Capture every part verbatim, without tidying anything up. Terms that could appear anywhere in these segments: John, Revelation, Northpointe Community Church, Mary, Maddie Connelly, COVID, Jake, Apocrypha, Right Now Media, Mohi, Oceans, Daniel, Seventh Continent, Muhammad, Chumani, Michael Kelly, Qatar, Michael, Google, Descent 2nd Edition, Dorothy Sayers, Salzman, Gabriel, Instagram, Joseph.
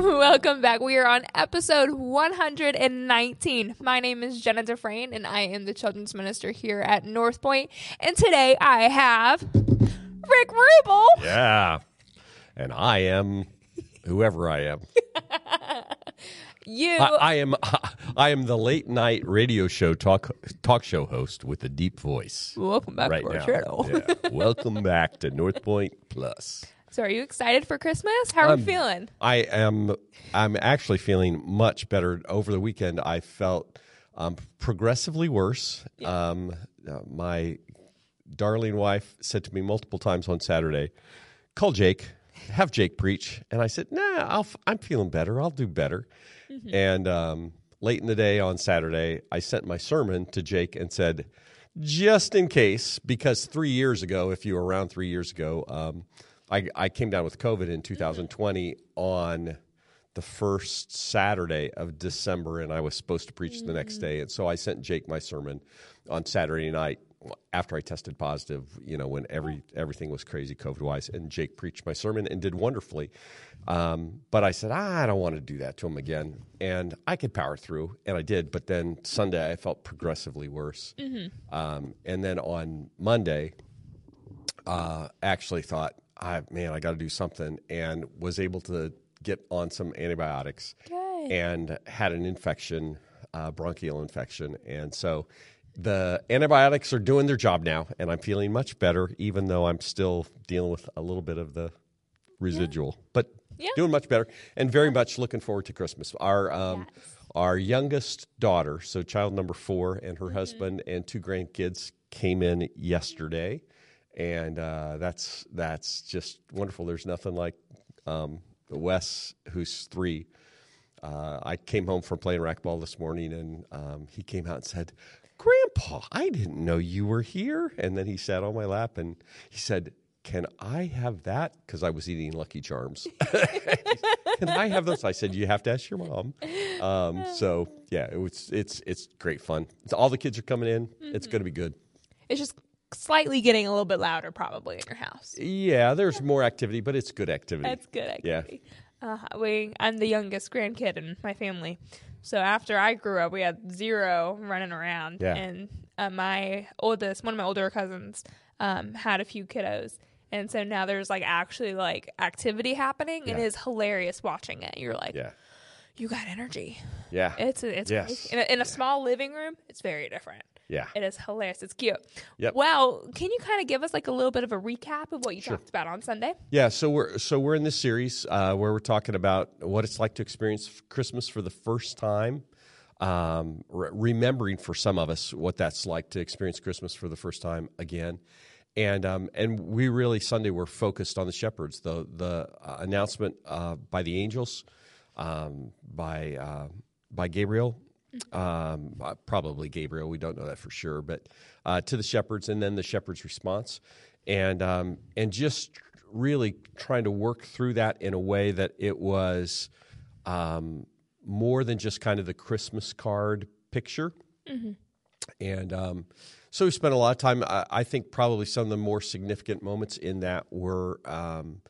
Welcome back. We are on episode one hundred nineteen. My name is Jenna Dufresne, and I am the children's minister here at North Point. And today I have Rick Rubel. Yeah. And I am whoever I am. You. I, I am. I am the late night radio show talk talk show host with a deep voice. Welcome back right to our now. Channel. Yeah. Welcome back to North Point Plus. So, are you excited for Christmas? How are um, you feeling? I am. I'm actually feeling much better. Over the weekend, I felt um, progressively worse. Yeah. Um, uh, my darling wife said to me multiple times on Saturday, "Call Jake. Have Jake preach." And I said, nah, I'll, I'm feeling better. I'll do better. Mm-hmm. And um, late in the day on Saturday, I sent my sermon to Jake and said, just in case, because three years ago, if you were around three years ago, um, I, I came down with COVID in two thousand twenty mm-hmm. on the first Saturday of December, and I was supposed to preach mm-hmm. the next day. And so I sent Jake my sermon on Saturday night, after I tested positive, you know, when every everything was crazy COVID-wise, and Jake preached my sermon and did wonderfully. Um, but I said, ah, I don't want to do that to him again. And I could power through, and I did. But then Sunday, I felt progressively worse. Mm-hmm. Um, and then on Monday, uh, actually thought, I, man, I got to do something, and was able to get on some antibiotics. Good. And had an infection, uh, bronchial infection. And so the antibiotics are doing their job now, and I'm feeling much better, even though I'm still dealing with a little bit of the residual. Yeah. But yeah. doing much better, and very much looking forward to Christmas. Our um, yes. our youngest daughter, so child number four, and her mm-hmm. husband and two grandkids came in yesterday, and uh, that's that's just wonderful. There's nothing like um, Wes, who's three. Uh, I came home from playing racquetball this morning, and um, he came out and said, "Grandpa, I didn't know you were here." And then he sat on my lap and he said, "Can I have that?" Because I was eating Lucky Charms. "Can I have those?" I said, "You have to ask your mom." Um, so, yeah, it was, it's it's great fun. It's, all the kids are coming in. Mm-hmm. It's going to be good. It's just slightly getting a little bit louder probably in your house. Yeah, there's yeah. more activity, but it's good activity. It's good activity. Yeah. Uh, we, I'm the youngest grandkid in my family. So after I grew up, we had zero running around. Yeah. And uh, my oldest, one of my older cousins, um, had a few kiddos. And so now there's like actually like activity happening. Yeah. It is hilarious watching it. You're like, yeah. you got energy. Yeah. It's it's yes. crazy. In a, in a yeah. small living room, it's very different. Yeah. It is hilarious. It's cute. Yep. Well, can you kind of give us like a little bit of a recap of what you sure. talked about on Sunday? Yeah. So we're so we're in this series uh, where we're talking about what it's like to experience Christmas for the first time, um, re- remembering for some of us what that's like to experience Christmas for the first time again. And um, and we really Sunday were focused on the shepherds, the the uh, announcement uh, by the angels, um, by uh, by Gabriel. Um, probably Gabriel. We don't know that for sure, but uh, to the shepherds, and then the shepherds' response, and um, and just really trying to work through that in a way that it was um, more than just kind of the Christmas card picture. Mm-hmm. And um, so we spent a lot of time. I, I think probably some of the more significant moments in that were um,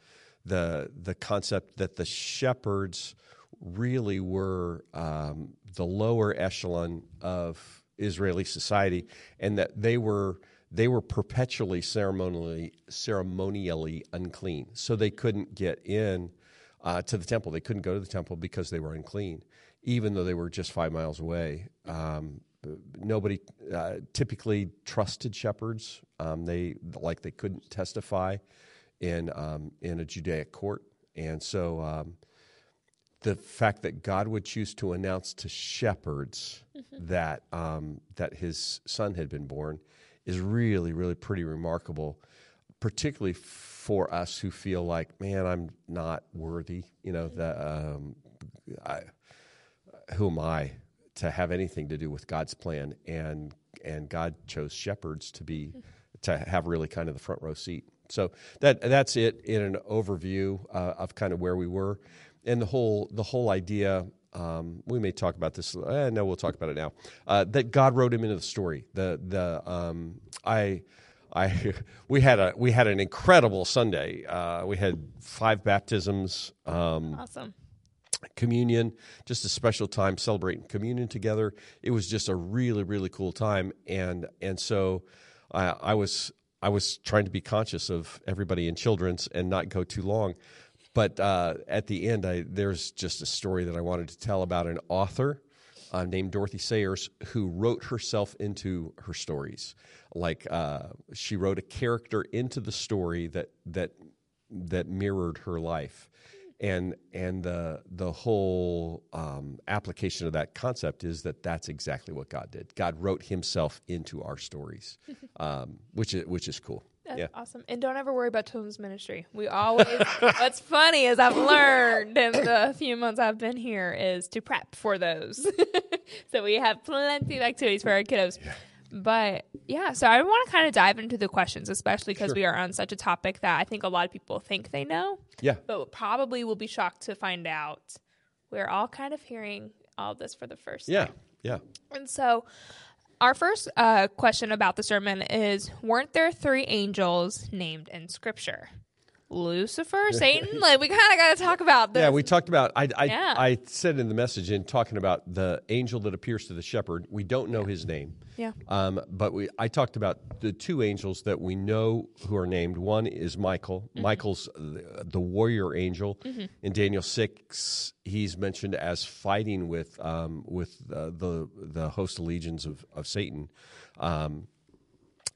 the the concept that the shepherds really were um, the lower echelon of Israeli society, and that they were they were perpetually ceremonially ceremonially unclean. So they couldn't get in uh, to the temple. They couldn't go to the temple because they were unclean, even though they were just five miles away. Um, nobody uh, typically trusted shepherds. Um, they like they couldn't testify in um, in a Judaic court, and so. Um, The fact that God would choose to announce to shepherds mm-hmm. that um, that his son had been born is really, really pretty remarkable, particularly for us who feel like, man, I'm not worthy. You know, the, um, I, who am I to have anything to do with God's plan? And and God chose shepherds to be mm-hmm. to have really kind of the front row seat. So that that's it in an overview uh, of kind of where we were. And the whole the whole idea, um, we may talk about this. Eh, no, we'll talk about it now. Uh, that God wrote him into the story. The the um, I I we had a we had an incredible Sunday. Uh, we had five baptisms. Um, awesome. communion, just a special time celebrating communion together. It was just a really, really cool time. And and so I, I was I was trying to be conscious of everybody in children's and not go too long. But uh, at the end, I, there's just a story that I wanted to tell about an author uh, named Dorothy Sayers, who wrote herself into her stories. Like uh, she wrote a character into the story that that that mirrored her life. And and the the whole um, application of that concept is that that's exactly what God did. God wrote Himself into our stories, um, which is which is cool. That's yeah. awesome. And don't ever worry about children's ministry. We always. What's funny is I've learned in the few months I've been here is to prep for those, so we have plenty of activities for our kiddos. Yeah. But, yeah, so I want to kind of dive into the questions, especially because sure. we are on such a topic that I think a lot of people think they know, yeah. but probably will be shocked to find out we're all kind of hearing all this for the first yeah. time. Yeah, yeah. And so our first uh, question about the sermon is, weren't there three angels named in Scripture? Lucifer, Satan, like we kind of got to talk about this. Yeah, we talked about, I I, yeah. I said in the message in talking about the angel that appears to the shepherd, we don't know yeah. his name. Yeah. Um, but we I talked about the two angels that we know who are named. One is Michael. Mm-hmm. Michael's the, the warrior angel. Mm-hmm. In Daniel six, he's mentioned as fighting with um, with uh, the the host of legions of, of Satan. Um,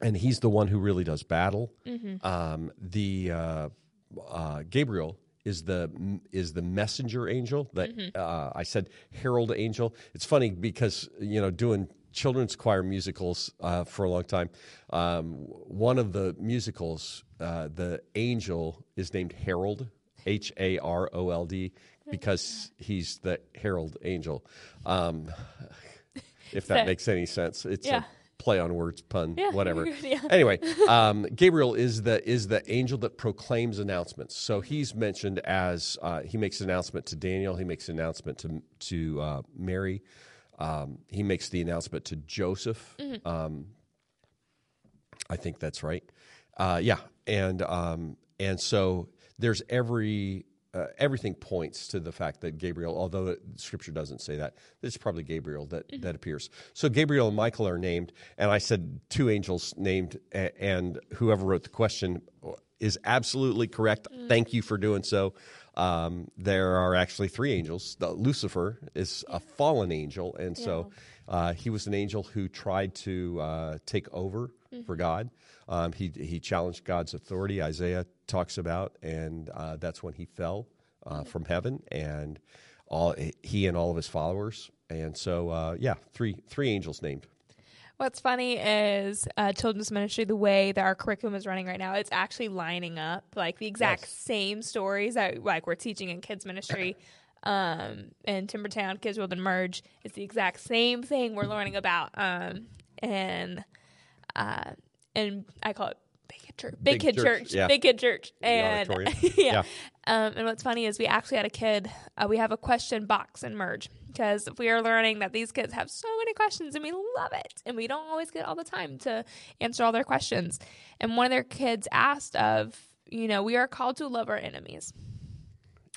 and he's the one who really does battle. Mm-hmm. Um, the... Uh, Uh, Gabriel is the is the messenger angel that mm-hmm. uh, I said herald angel. It's funny because you know doing children's choir musicals uh, for a long time. Um, one of the musicals, uh, the angel is named Harold, H A R O L D, because he's the herald angel. Um, if that so, makes any sense, it's yeah. a play on words, pun, yeah, whatever. Yeah. Anyway, um, Gabriel is the is the angel that proclaims announcements. So he's mentioned as uh, he makes an announcement to Daniel. He makes an announcement to to uh, Mary. Um, he makes the announcement to Joseph. Mm-hmm. Um, I think that's right. Uh, yeah, and um, and so there's every uh, everything points to the fact that Gabriel, although Scripture doesn't say that, it's probably Gabriel that, mm-hmm. that appears. So Gabriel and Michael are named, and I said two angels named, and whoever wrote the question is absolutely correct. Mm-hmm. Thank you for doing so. Um, there are actually three angels. The, Lucifer is a fallen angel, and yeah. so uh, he was an angel who tried to uh, take over mm-hmm. for God. Um, he he challenged God's authority, Isaiah talks about, and uh, that's when he fell uh, from heaven, and all he and all of his followers. And so, uh, yeah, three three angels named. What's funny is uh, children's ministry, the way that our curriculum is running right now, it's actually lining up like the exact yes. same stories that like we're teaching in kids ministry. um, in Timbertown, Kids World and Merge, it's the exact same thing we're learning about. Um, and uh, and I call it Big Kid Church, Big, big Kid Church, church. Yeah. Big Kid Church, and yeah. yeah. Um, and what's funny is we actually had a kid. Uh, we have a question box in Merge because we are learning that these kids have so many questions, and we love it, and we don't always get all the time to answer all their questions. And one of their kids asked, "Of you know, we are called to love our enemies.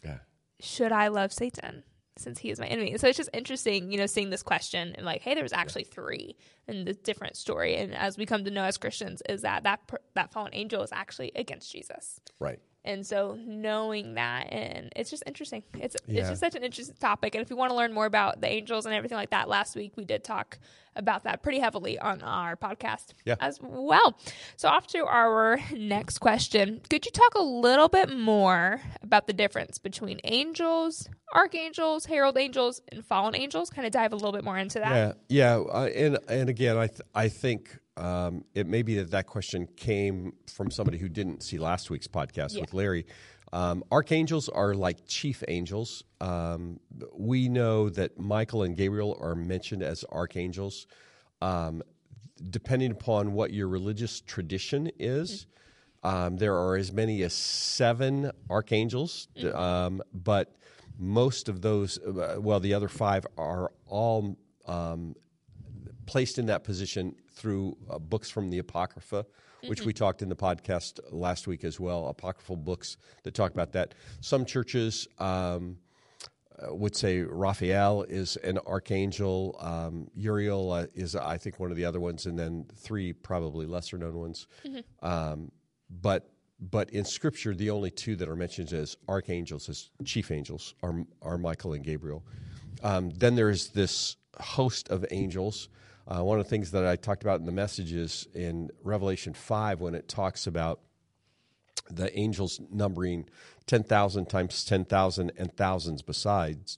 Yeah. Should I love Satan since he is my enemy?" So it's just interesting, you know, seeing this question and like, hey, there was actually three in this different story. And as we come to know as Christians is that that, per, that fallen angel is actually against Jesus. Right. And so knowing that, and it's just interesting. It's yeah. it's just such an interesting topic. And if you want to learn more about the angels and everything like that, last week we did talk about that pretty heavily on our podcast yeah. as well. So off to our next question. Could you talk a little bit more about the difference between angels, archangels, herald angels, and fallen angels? Kind of dive a little bit more into that. Yeah, yeah. Uh, and, and again, I th- I think... Um, it may be that that question came from somebody who didn't see last week's podcast yeah. with Larry. Um, archangels are like chief angels. Um, we know that Michael and Gabriel are mentioned as archangels. Um, depending upon what your religious tradition is, mm-hmm. um, there are as many as seven archangels, mm-hmm. um, but most of those, uh, well, the other five are all um, placed in that position through uh, books from the Apocrypha, which mm-hmm. we talked in the podcast last week as well, apocryphal books that talk about that. Some churches um, would say Raphael is an archangel. Um, Uriel uh, is, I think, one of the other ones, and then three probably lesser-known ones. Mm-hmm. Um, but but in Scripture, the only two that are mentioned as archangels, as chief angels, are, are Michael and Gabriel. Um, then there's this host of angels. Uh, one of the things that I talked about in the message is in Revelation five, when it talks about the angels numbering ten thousand times ten thousand and thousands besides,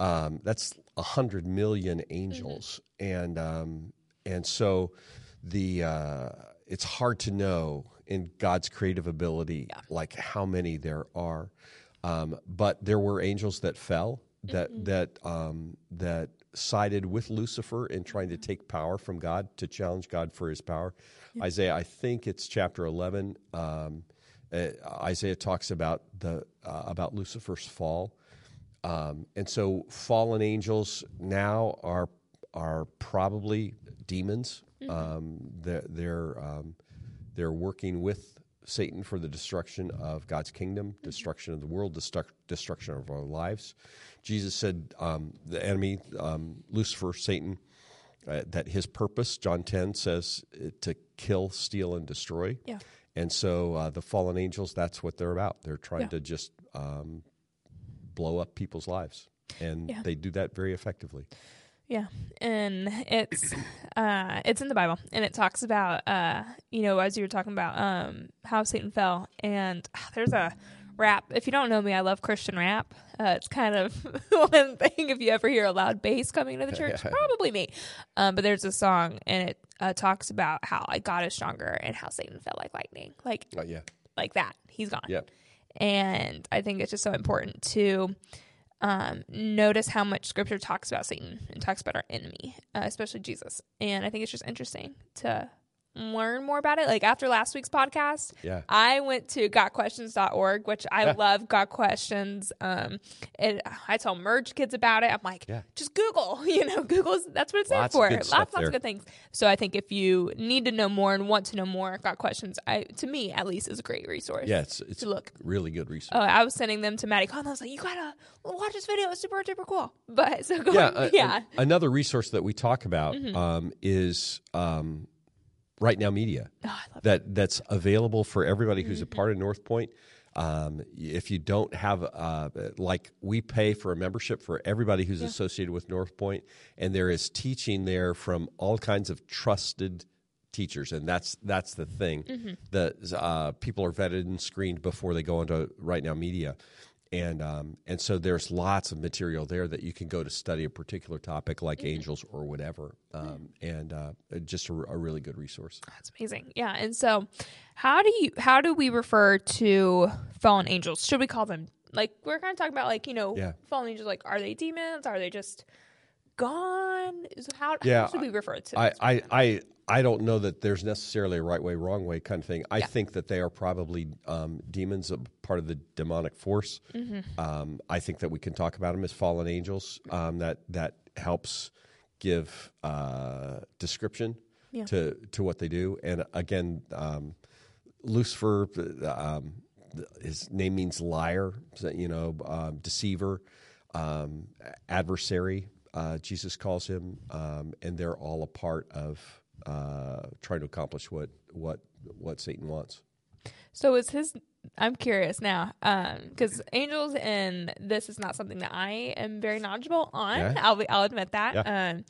um, that's one hundred million angels. Mm-hmm. And um, and so the uh, it's hard to know in God's creative ability, yeah. like how many there are. Um, but there were angels that fell, that mm-hmm. that um, that sided with Lucifer in trying to take power from God, to challenge God for his power. Yeah. Isaiah, I think it's chapter eleven, um Uh, Isaiah talks about the uh, about Lucifer's fall, um, and so fallen angels now are are probably demons. Mm-hmm. Um, they're they're, um, they're working with Satan for the destruction of God's kingdom, destruction mm-hmm. of the world, destu- destruction of our lives. Jesus said, um, the enemy, um, Lucifer, Satan, uh, that his purpose, John ten says, uh, to kill, steal, and destroy. Yeah. And so uh, the fallen angels, that's what they're about. They're trying yeah. to just um, blow up people's lives. And yeah. they do that very effectively. Yeah. And it's uh, it's in the Bible. And it talks about, uh, you know, as you were talking about um, how Satan fell. And uh, there's a rap. If you don't know me, I love Christian rap. Uh, it's kind of one thing if you ever hear a loud bass coming to the church. Probably me. Um, but there's a song, and it Uh, talks about how like God is stronger and how Satan fell like lightning, like oh, yeah. like that. He's gone. Yeah. And I think it's just so important to um, notice how much Scripture talks about Satan and talks about our enemy, uh, especially Jesus. And I think it's just interesting to learn more about it. Like after last week's podcast, yeah. I went to got questions dot org, which I yeah. love Got Questions. Um, and I tell merge kids about it. I'm like, yeah. just Google, you know, Google's that's what it's there for. Lots, lots there. of good things. So I think if you need to know more and want to know more, Got Questions, I, to me at least, is a great resource. Yeah, it's, it's to look really good resource. Oh, uh, I was sending them to Maddie Connelly. I was like, you gotta watch this video. It's super super cool. But so go yeah, on, uh, yeah. Uh, another resource that we talk about mm-hmm. um, is. Um, Right Now Media, oh, that, that that's available for everybody who's mm-hmm. a part of North Point. Um, if you don't have, uh, like we pay for a membership for everybody who's yeah. associated with North Point, and there is teaching there from all kinds of trusted teachers, and that's that's the thing. Mm-hmm. The uh, people are vetted and screened before they go onto Right Now Media. And um, and so there's lots of material there that you can go to study a particular topic like mm-hmm. angels or whatever, um, and uh, just a, a really good resource. That's amazing, yeah. And so, how do you how do we refer to fallen angels? Should we call them like we're kind of talking about like you know yeah. fallen angels? Like, are they demons? Are they just gone? How, yeah, how should we refer to? I I, I I don't know that there's necessarily a right way, wrong way kind of thing. I yeah. think that they are probably um, demons, a part of the demonic force. Mm-hmm. Um, I think that we can talk about them as fallen angels. Um, that that helps give uh, description yeah. to to what they do. And again, um, Lucifer, um, his name means liar, you know, um, deceiver, um, adversary. Uh, Jesus calls him, um, and they're all a part of. Uh, trying to accomplish what, what what Satan wants. So is his? I'm curious now because um, angels and this is not something that I am very knowledgeable on. Yeah. I'll be, I'll admit that. Yeah. Um,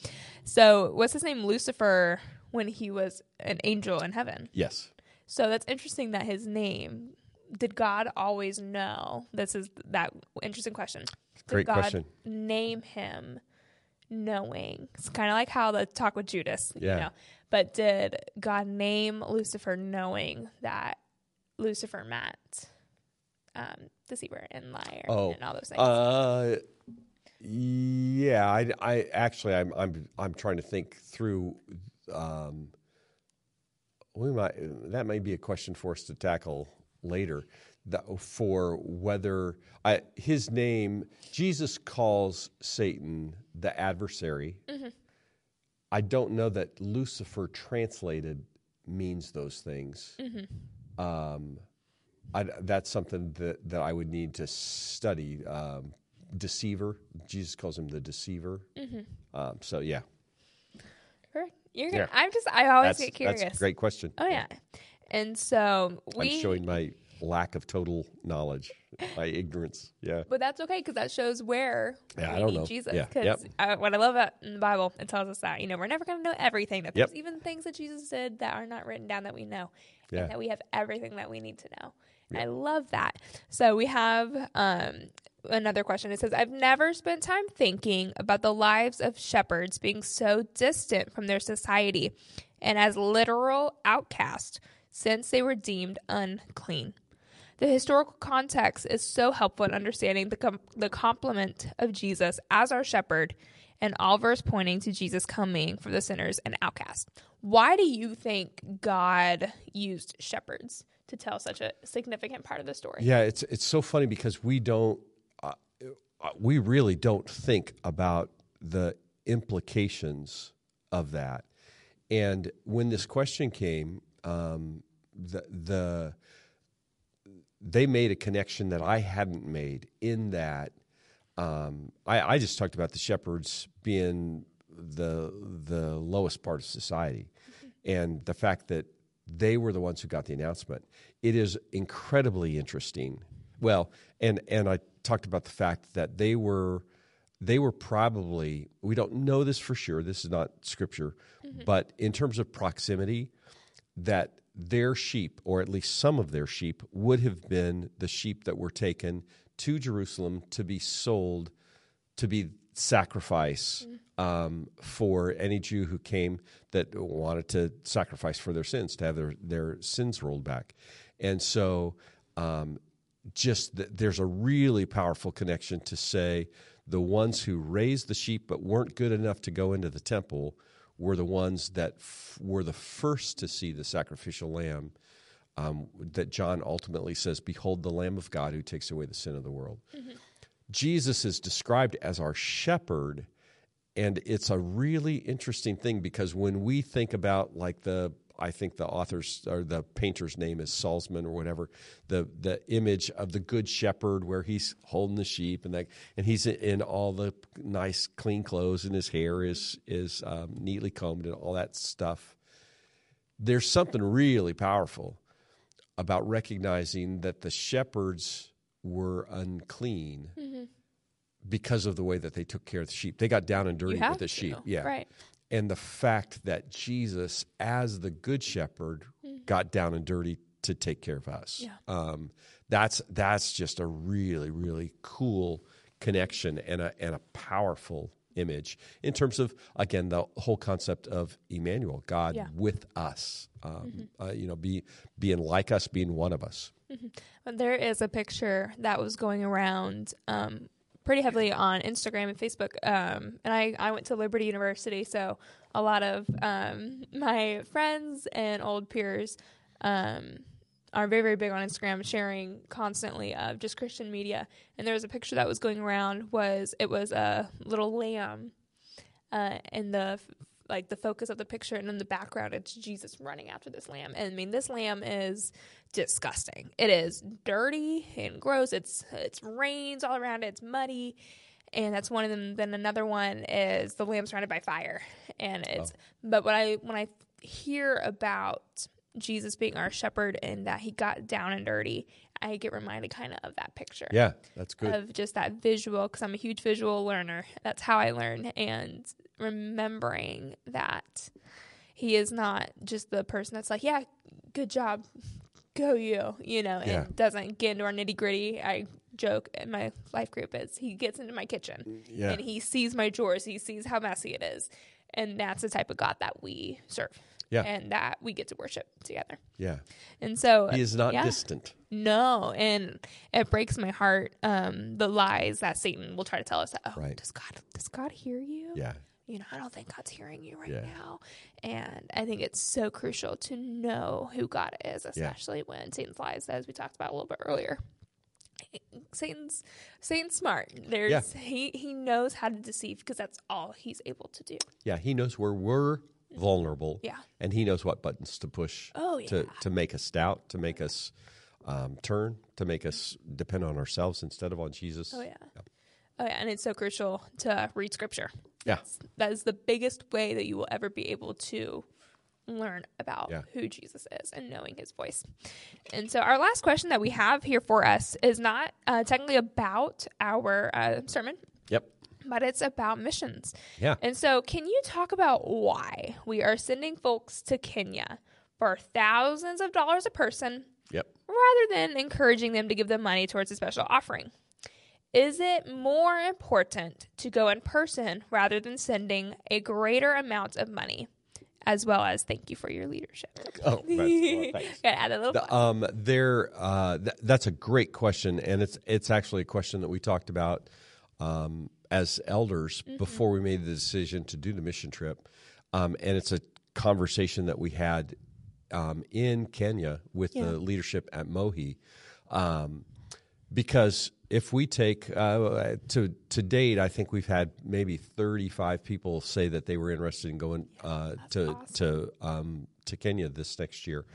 so what's his name? Lucifer, when he was an angel in heaven. Yes. So that's interesting that his name. Did God always know? This is that interesting question. Did Great God question. Name him knowing? It's kind of like how the talk with Judas. Yeah. You know? But did God name Lucifer knowing that Lucifer meant um, deceiver and liar oh, and all those things? Uh, yeah, I, I actually I'm I'm I'm trying to think through. Um, we might that may be a question for us to tackle later. That for whether I, his name, Jesus calls Satan the adversary. Mm-hmm. I don't know that Lucifer translated means those things. Mm-hmm. Um, I, that's something that, that I would need to study. Um, deceiver. Jesus calls him the deceiver. Mm-hmm. Um, so, yeah. Perfect. You're gonna, yeah. I'm just, I always that's, get curious. That's a great question. Oh, yeah. yeah. And so we... I'm showing my lack of total knowledge, my ignorance. Yeah. But that's okay, because that shows where yeah, we I don't need know. Jesus. Yeah. Because yep. uh, what I love about in the Bible, it tells us that, you know, we're never going to know everything. That yep. There's even things that Jesus did that are not written down that we know. Yeah. And that we have everything that we need to know. And yep. I love that. So we have... Um, another question. It says, I've never spent time thinking about the lives of shepherds being so distant from their society and as literal outcasts since they were deemed unclean. The historical context is so helpful in understanding the com- the complement of Jesus as our shepherd and all verse pointing to Jesus coming for the sinners and outcasts. Why do you think God used shepherds to tell such a significant part of the story? Yeah, it's it's so funny because we don't we really don't think about the implications of that. And when this question came, um, the, the they made a connection that I hadn't made in that um, I, I just talked about the shepherds being the the lowest part of society mm-hmm. and the fact that they were the ones who got the announcement. It is incredibly interesting. Well, and, and I talked about the fact that they were they were probably, we don't know this for sure, this is not scripture, mm-hmm. but in terms of proximity, that their sheep, or at least some of their sheep, would have been the sheep that were taken to Jerusalem to be sold, to be sacrifice mm-hmm. um, for any Jew who came that wanted to sacrifice for their sins, to have their, their sins rolled back. And so... Um, Just that there's a really powerful connection to say the ones who raised the sheep but weren't good enough to go into the temple were the ones that f- were the first to see the sacrificial lamb um, that John ultimately says, behold the Lamb of God who takes away the sin of the world. Mm-hmm. Jesus is described as our shepherd, and it's a really interesting thing because when we think about like the I think the author's or the painter's name is Salzman or whatever. The the image of the good shepherd where he's holding the sheep and that, and he's in all the nice clean clothes and his hair is is um, neatly combed and all that stuff. There's something really powerful about recognizing that the shepherds were unclean mm-hmm. because of the way that they took care of the sheep. They got down and dirty with the to. sheep. Yeah, right. And the fact that Jesus, as the good shepherd, mm-hmm. got down and dirty to take care of us. Yeah. Um, that's that's just a really, really cool connection and a, and a powerful image in terms of, again, the whole concept of Emmanuel, God yeah. with us, um, mm-hmm. uh, you know, be, being like us, being one of us. Mm-hmm. There is a picture that was going around um pretty heavily on Instagram and Facebook. Um, and I, I went to Liberty University, so a lot of um, my friends and old peers um, are very, very big on Instagram, sharing constantly of just Christian media. And there was a picture that was going around, was it was a little lamb uh, in the f- like the focus of the picture, and in the background it's Jesus running after this lamb. And I mean, this lamb is disgusting. It is dirty and gross. It's it's rains all around it. It's muddy. And that's one of them. Then another one is the lamb surrounded by fire. And it's oh. but when I when I hear about Jesus being our shepherd and that he got down and dirty, I get reminded kind of of that picture. Yeah, that's good. Of just that visual, because I'm a huge visual learner. That's how I learn. And remembering that he is not just the person that's like, yeah, good job, go you, you know, and yeah. doesn't get into our nitty gritty. I joke in my life group is he gets into my kitchen yeah. and he sees my drawers, he sees how messy it is. And that's the type of God that we serve. Yeah. And that we get to worship together. Yeah. And so he is not yeah. distant. No. And it breaks my heart. Um, the lies that Satan will try to tell us that, oh, right. does God, does God hear you? Yeah. You know, I don't think God's hearing you right yeah. now. And I think it's so crucial to know who God is, especially yeah. when Satan's lies, as we talked about a little bit earlier. Satan's Satan's smart. There's yeah. he he knows how to deceive because that's all he's able to do. Yeah, he knows where we're vulnerable. Yeah. And he knows what buttons to push oh, yeah. to, to make us doubt, to make us um, turn, to make us depend on ourselves instead of on Jesus. Oh yeah. yeah. Oh, yeah, and it's so crucial to read Scripture. Yeah. That's, that is the biggest way that you will ever be able to learn about yeah. who Jesus is and knowing his voice. And so our last question that we have here for us is not uh, technically about our uh, sermon. Yep. But it's about missions. Yeah. And so can you talk about why we are sending folks to Kenya for thousands of dollars a person yep. rather than encouraging them to give them money towards a special offering? Is it more important to go in person rather than sending a greater amount of money? As well as thank you for your leadership. Oh, well, thanks. Gotta add a little. The, um, there, uh, th- that's a great question, and it's it's actually a question that we talked about um, as elders mm-hmm. before we made the decision to do the mission trip, um, and it's a conversation that we had um, in Kenya with yeah. the leadership at Mohi, um, because if we take uh, to to date, I think we've had maybe thirty-five people say that they were interested in going uh, to awesome. to um, to Kenya this next year.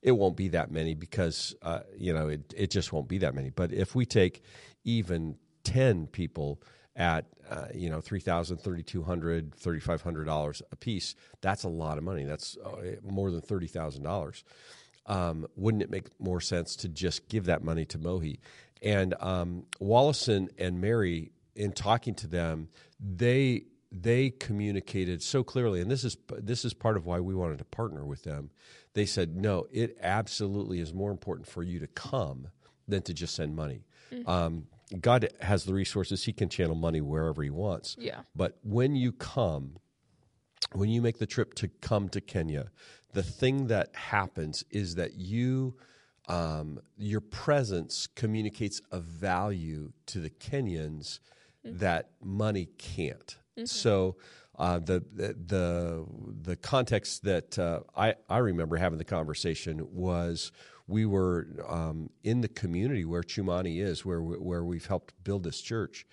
It won't be that many because uh, you know it it just won't be that many. But if we take even ten people at uh, you know three thousand dollars, thirty-two hundred dollars, thirty-five hundred dollars a piece, that's a lot of money. That's more than thirty thousand dollars. Um, wouldn't it make more sense to just give that money to Mohi? And um, Wallace and, and Mary, in talking to them, they they communicated so clearly, and this is this is part of why we wanted to partner with them. They said, no, it absolutely is more important for you to come than to just send money. Mm-hmm. Um, God has the resources. He can channel money wherever he wants. Yeah. But when you come, when you make the trip to come to Kenya, the thing that happens is that you... Um, your presence communicates a value to the Kenyans mm-hmm. that money can't. Mm-hmm. So uh, the the the context that uh, I I remember having the conversation was we were um, in the community where Chumani is, where where we've helped build this church,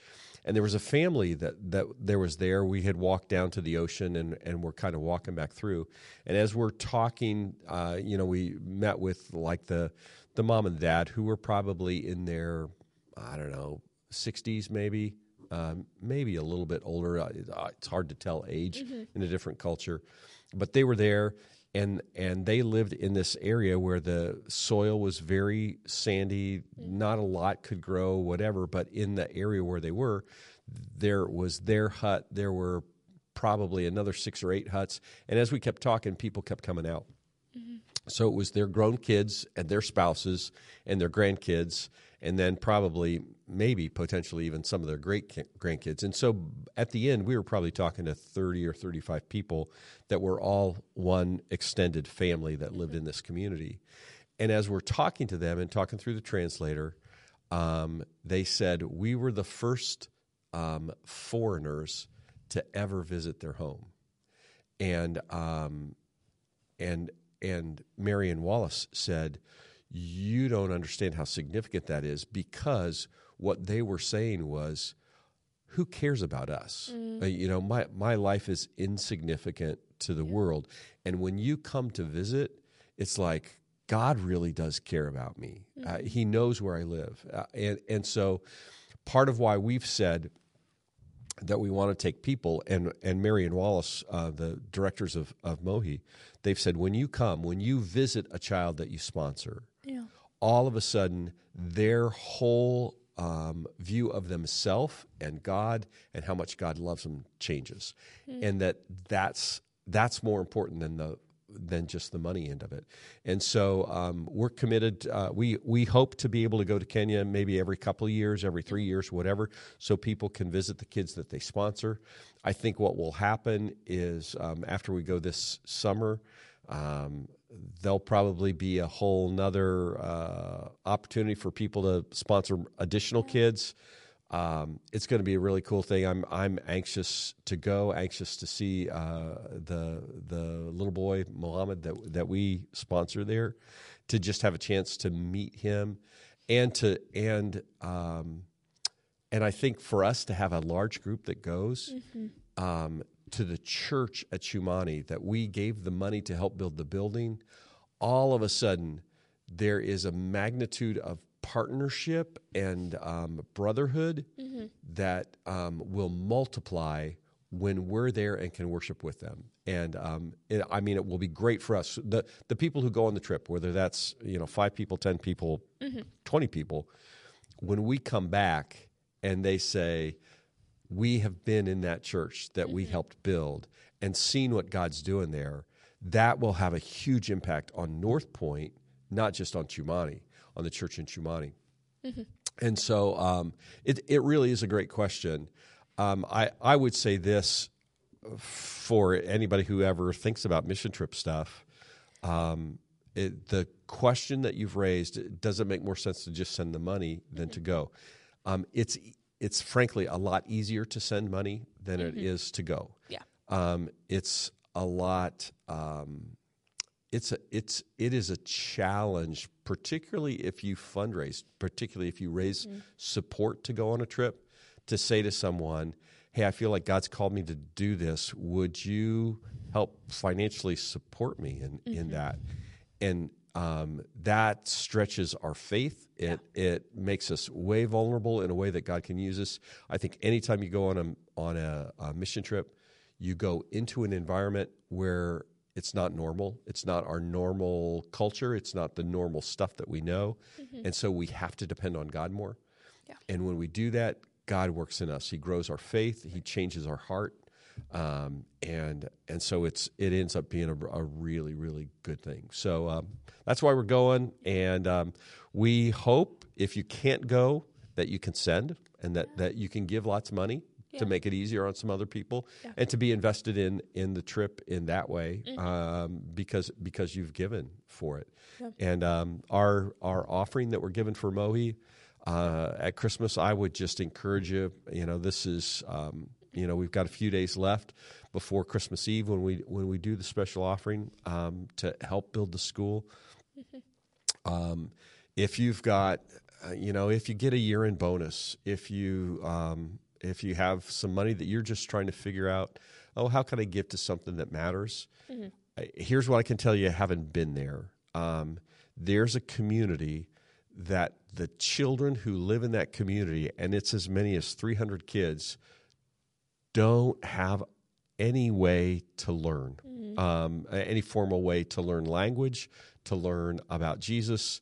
and there was a family that that there was there. We had walked down to the ocean and and we're kind of walking back through, and as we're talking, uh, you know, we met with like the the mom and dad who were probably in their I don't know sixties maybe. Um, maybe a little bit older. Uh, it's hard to tell age mm-hmm. in a different culture, but they were there, and and they lived in this area where the soil was very sandy. Mm-hmm. Not a lot could grow, whatever. But in the area where they were, there was their hut. There were probably another six or eight huts, and as we kept talking, people kept coming out. Mm-hmm. So it was their grown kids and their spouses and their grandkids. And then probably, maybe, potentially even some of their great-grandkids. And so at the end, we were probably talking to thirty or thirty-five people that were all one extended family that lived mm-hmm. in this community. And as we're talking to them and talking through the translator, um, they said, we were the first um, foreigners to ever visit their home. And um, and and Mary and Wallace said, you don't understand how significant that is, because what they were saying was, who cares about us? Mm. Uh, you know, my, my life is insignificant to the yeah. world. And when you come to visit, it's like, God really does care about me. Mm. Uh, he knows where I live. Uh, and, and so part of why we've said that we want to take people, and, and Mary and Wallace, uh, the directors of, of Mohi, they've said, when you come, when you visit a child that you sponsor, yeah. all of a sudden, their whole um, view of themselves and God and how much God loves them changes, mm. and that that's that's more important than the than just the money end of it. And so um, we're committed. Uh, we we hope to be able to go to Kenya maybe every couple of years, every three years, whatever, so people can visit the kids that they sponsor. I think what will happen is um, after we go this summer. Um, there'll probably be a whole nother uh, opportunity for people to sponsor additional kids. Um, it's going to be a really cool thing. I'm I'm anxious to go, anxious to see uh, the the little boy Muhammad that that we sponsor there, to just have a chance to meet him, and to and um, and I think for us to have a large group that goes. Mm-hmm. Um, to the church at Chumani that we gave the money to help build the building, all of a sudden there is a magnitude of partnership and um, brotherhood mm-hmm. that um, will multiply when we're there and can worship with them. And um, it, I mean, it will be great for us. The the people who go on the trip, whether that's, you know, five people, ten people, mm-hmm. twenty people, when we come back and they say, we have been in that church that mm-hmm. we helped build and seen what God's doing there, that will have a huge impact on North Point, not just on Chumani, on the church in Chumani. Mm-hmm. And so um, it, it really is a great question. Um, I, I would say this for anybody who ever thinks about mission trip stuff. Um, it, the question that you've raised, does it make more sense to just send the money than mm-hmm. to go? Um, it's it's frankly a lot easier to send money than mm-hmm. it is to go. Yeah, um, it's a lot. Um, it's a it's it is a challenge, particularly if you fundraise, particularly if you raise mm-hmm. support to go on a trip. To say to someone, hey, I feel like God's called me to do this. Would you help financially support me in, mm-hmm. in that? And um, that stretches our faith. It yeah. it makes us way vulnerable in a way that God can use us. I think anytime you go on a on a, a mission trip, you go into an environment where it's not normal. It's not our normal culture. It's not the normal stuff that we know. Mm-hmm. And so we have to depend on God more. Yeah. And when we do that, God works in us. He grows our faith. He changes our heart, um, and and so it's it ends up being a, a really really good thing. So um, that's why we're going, and um, we hope if you can't go that you can send and that, that you can give lots of money yeah. to make it easier on some other people yeah. and to be invested in in the trip in that way mm-hmm. um, because because you've given for it, yeah. and um, our our offering that we're given for Mohi. Uh, at Christmas, I would just encourage you, you know, this is, um, you know, we've got a few days left before Christmas Eve when we when we do the special offering um, to help build the school. Mm-hmm. Um, if you've got, uh, you know, if you get a year-end bonus, if you um, if you have some money that you're just trying to figure out, oh, how can I give to something that matters? Mm-hmm. Here's what I can tell you, I haven't been there. Um, there's a community that the children who live in that community, and it's as many as three hundred kids, don't have any way to learn, mm-hmm. um, any formal way to learn language, to learn about Jesus.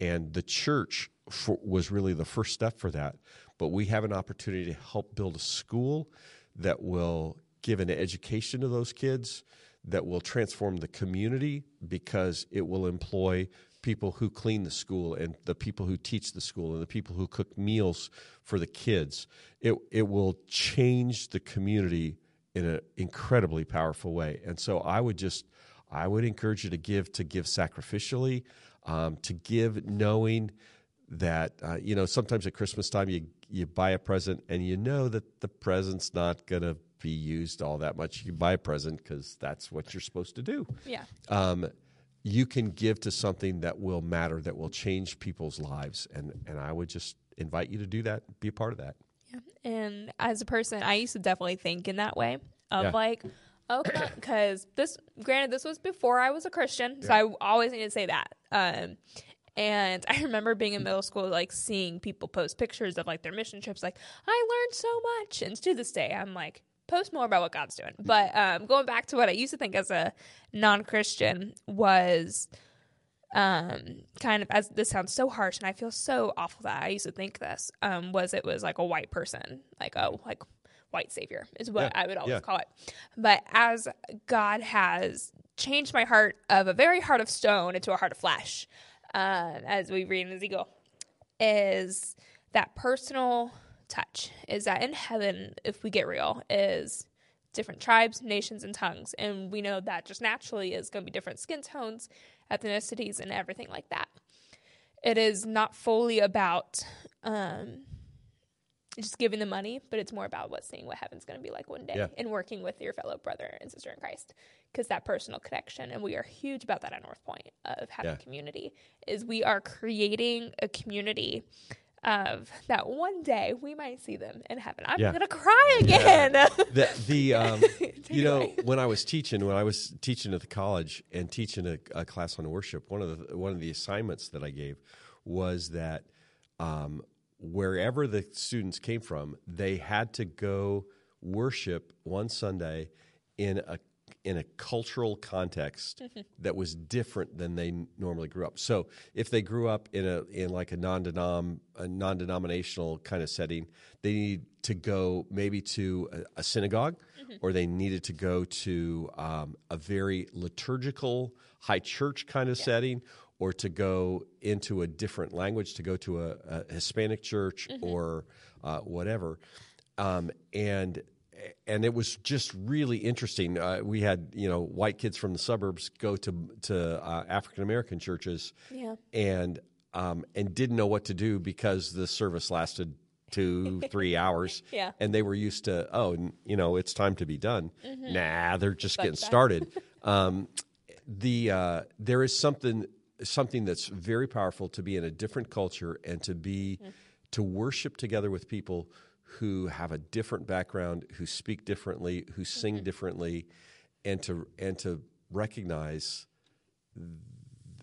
And the church for, was really the first step for that. But we have an opportunity to help build a school that will give an education to those kids, that will transform the community because it will employ people who clean the school and the people who teach the school and the people who cook meals for the kids. It it will change the community in an incredibly powerful way. And so I would just, I would encourage you to give, to give sacrificially, um, to give knowing that, uh, you know, sometimes at Christmas time you, you buy a present and you know that the present's not going to be used all that much. You buy a present because that's what you're supposed to do. Yeah. Um, you can give to something that will matter, that will change people's lives. And, and I would just invite you to do that, be a part of that. Yeah. And as a person, I used to definitely think in that way of yeah. like, okay, because this, granted, this was before I was a Christian, so yeah. I always need to say that. Um, and I remember being in middle school, like seeing people post pictures of like their mission trips, like, I learned so much. And to this day, I'm like, post more about what God's doing. But um, going back to what I used to think as a non-Christian was um, kind of, as this sounds so harsh, and I feel so awful that I used to think this, um, was it was like a white person, like oh, like white savior is what yeah, I would always yeah. call it. But as God has changed my heart of a very heart of stone into a heart of flesh, uh, as we read in Ezekiel, is that personal touch, is that in heaven, if we get real, is different tribes, nations, and tongues. And we know that just naturally is going to be different skin tones, ethnicities, and everything like that. It is not fully about um, just giving the money, but it's more about what seeing what heaven's going to be like one day yeah. and working with your fellow brother and sister in Christ, because that personal connection, and we are huge about that at North Point, of having yeah. community, is we are creating a community of that one day we might see them in heaven. I'm yeah. gonna cry again. Yeah. The, the um, you know, when I was teaching, when I was teaching at the college and teaching a, a class on worship, one of the one of the assignments that I gave was that um, wherever the students came from, they had to go worship one Sunday in a in a cultural context that was different than they normally grew up. So if they grew up in a in like a non-denom a non-denominational kind of setting, they needed to go maybe to a, a synagogue, mm-hmm. or they needed to go to um, a very liturgical high church kind of yeah. setting, or to go into a different language, to go to a, a Hispanic church, mm-hmm. or uh, whatever, um, and. And it was just really interesting. Uh, we had, you know, white kids from the suburbs go to to uh, African American churches, yeah. and um, and didn't know what to do because the service lasted two, three hours, yeah. and they were used to, oh, you know, it's time to be done. Mm-hmm. Nah, they're just Fuck getting that. started. um, the uh, there is something something that's very powerful to be in a different culture and to be mm. to worship together with people who have a different background, who speak differently, who sing mm-hmm. differently, and to and to recognize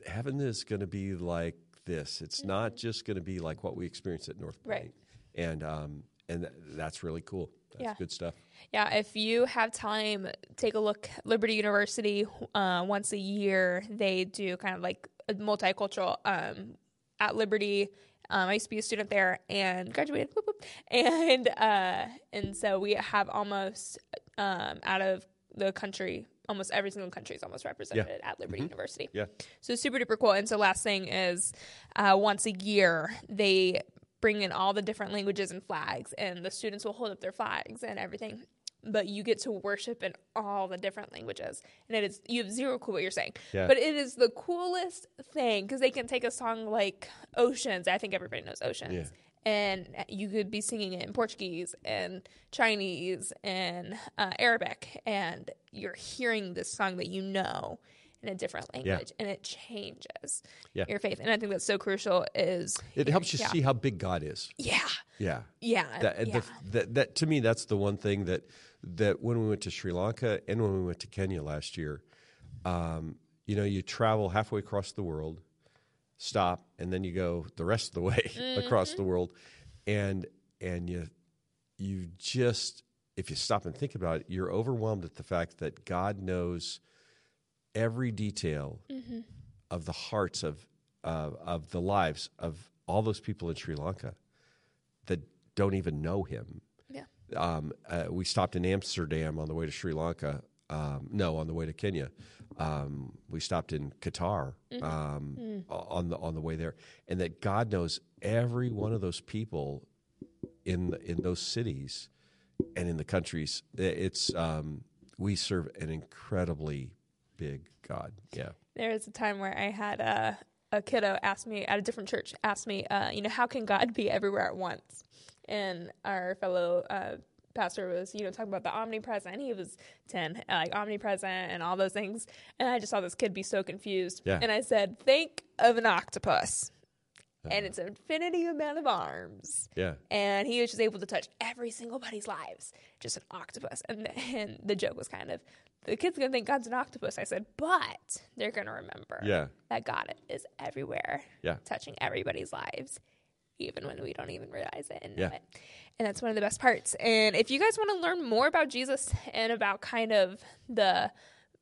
heaven is going to be like this. It's mm-hmm. not just going to be like what we experienced at Northpointe. Right. And um, and th- that's really cool. That's yeah. good stuff. Yeah, if you have time, take a look. Liberty University, uh, once a year, they do kind of like a multicultural um, at Liberty. Um, I used to be a student there and graduated, whoop, whoop. and uh, and so we have almost um, out of the country, almost every single country is almost represented yeah. at Liberty mm-hmm. University. Yeah, so super duper cool. And so last thing is, uh, once a year they bring in all the different languages and flags, and the students will hold up their flags and everything. But you get to worship in all the different languages. And it is, you have zero clue what you're saying. Yeah. But it is the coolest thing because they can take a song like Oceans. I think everybody knows Oceans. Yeah. And you could be singing it in Portuguese and Chinese and uh, Arabic. And you're hearing this song that you know in a different language. Yeah. And it changes yeah. your faith. And I think that's so crucial is... It helps you yeah. see how big God is. Yeah. Yeah. Yeah. That, yeah. The, that, that, to me, that's the one thing that... that when we went to Sri Lanka and when we went to Kenya last year, um, you know, you travel halfway across the world, stop, and then you go the rest of the way mm-hmm. across the world. And and you you just, if you stop and think about it, you're overwhelmed at the fact that God knows every detail mm-hmm. of the hearts of uh, of the lives of all those people in Sri Lanka that don't even know him. Um, uh, we stopped in Amsterdam on the way to Sri Lanka. Um, no, on the way to Kenya. Um, we stopped in Qatar um, mm-hmm. on the on the way there, and that God knows every one of those people in the, in those cities and in the countries. It's um, we serve an incredibly big God. Yeah, there was a time where I had a, a kiddo ask me at a different church, asked me, uh, you know, how can God be everywhere at once? And our fellow uh, pastor was, you know, talking about the omnipresent. He was ten, like omnipresent and all those things. And I just saw this kid be so confused. Yeah. And I said, think of an octopus. Uh, and it's an infinity amount of arms. Yeah. And he was just able to touch every single body's lives. Just an octopus. And, and the joke was kind of, the kid's going to think God's an octopus. I said, but they're going to remember yeah. that God is everywhere, yeah. touching everybody's lives. Even when we don't even realize it and know yeah. it. And that's one of the best parts. And if you guys want to learn more about Jesus and about kind of the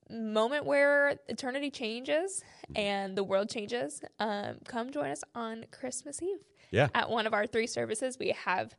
moment where eternity changes and the world changes, um, come join us on Christmas Eve yeah. at one of our three services. We have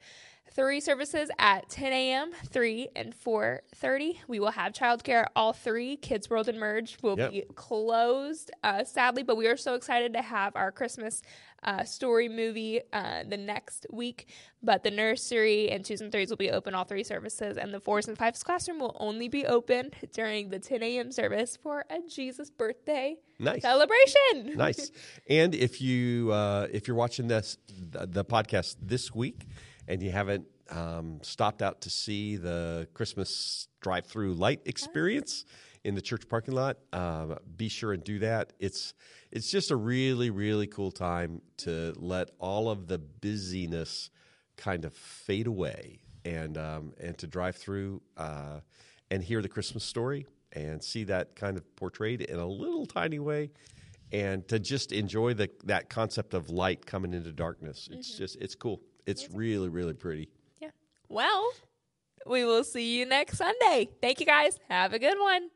three services at ten a.m., three, and four thirty. We will have childcare. All three, Kids World and Merge, will yep. be closed, uh, sadly. But we are so excited to have our Christmas uh, story movie uh, the next week. But the nursery and twos and threes will be open, all three services. And the fours and fives classroom will only be open during the ten a.m. service for a Jesus birthday nice. celebration. Nice. And if, you, uh, if you're watching this the, the podcast this week, and you haven't um, stopped out to see the Christmas drive-through light experience in the church parking lot, um, be sure and do that. It's it's just a really, really cool time to let all of the busyness kind of fade away and um, and to drive through uh, and hear the Christmas story and see that kind of portrayed in a little tiny way. and to just enjoy the that concept of light coming into darkness. It's mm-hmm. just, it's cool. It's really, really pretty. Yeah. Well, we will see you next Sunday. Thank you, guys. Have a good one.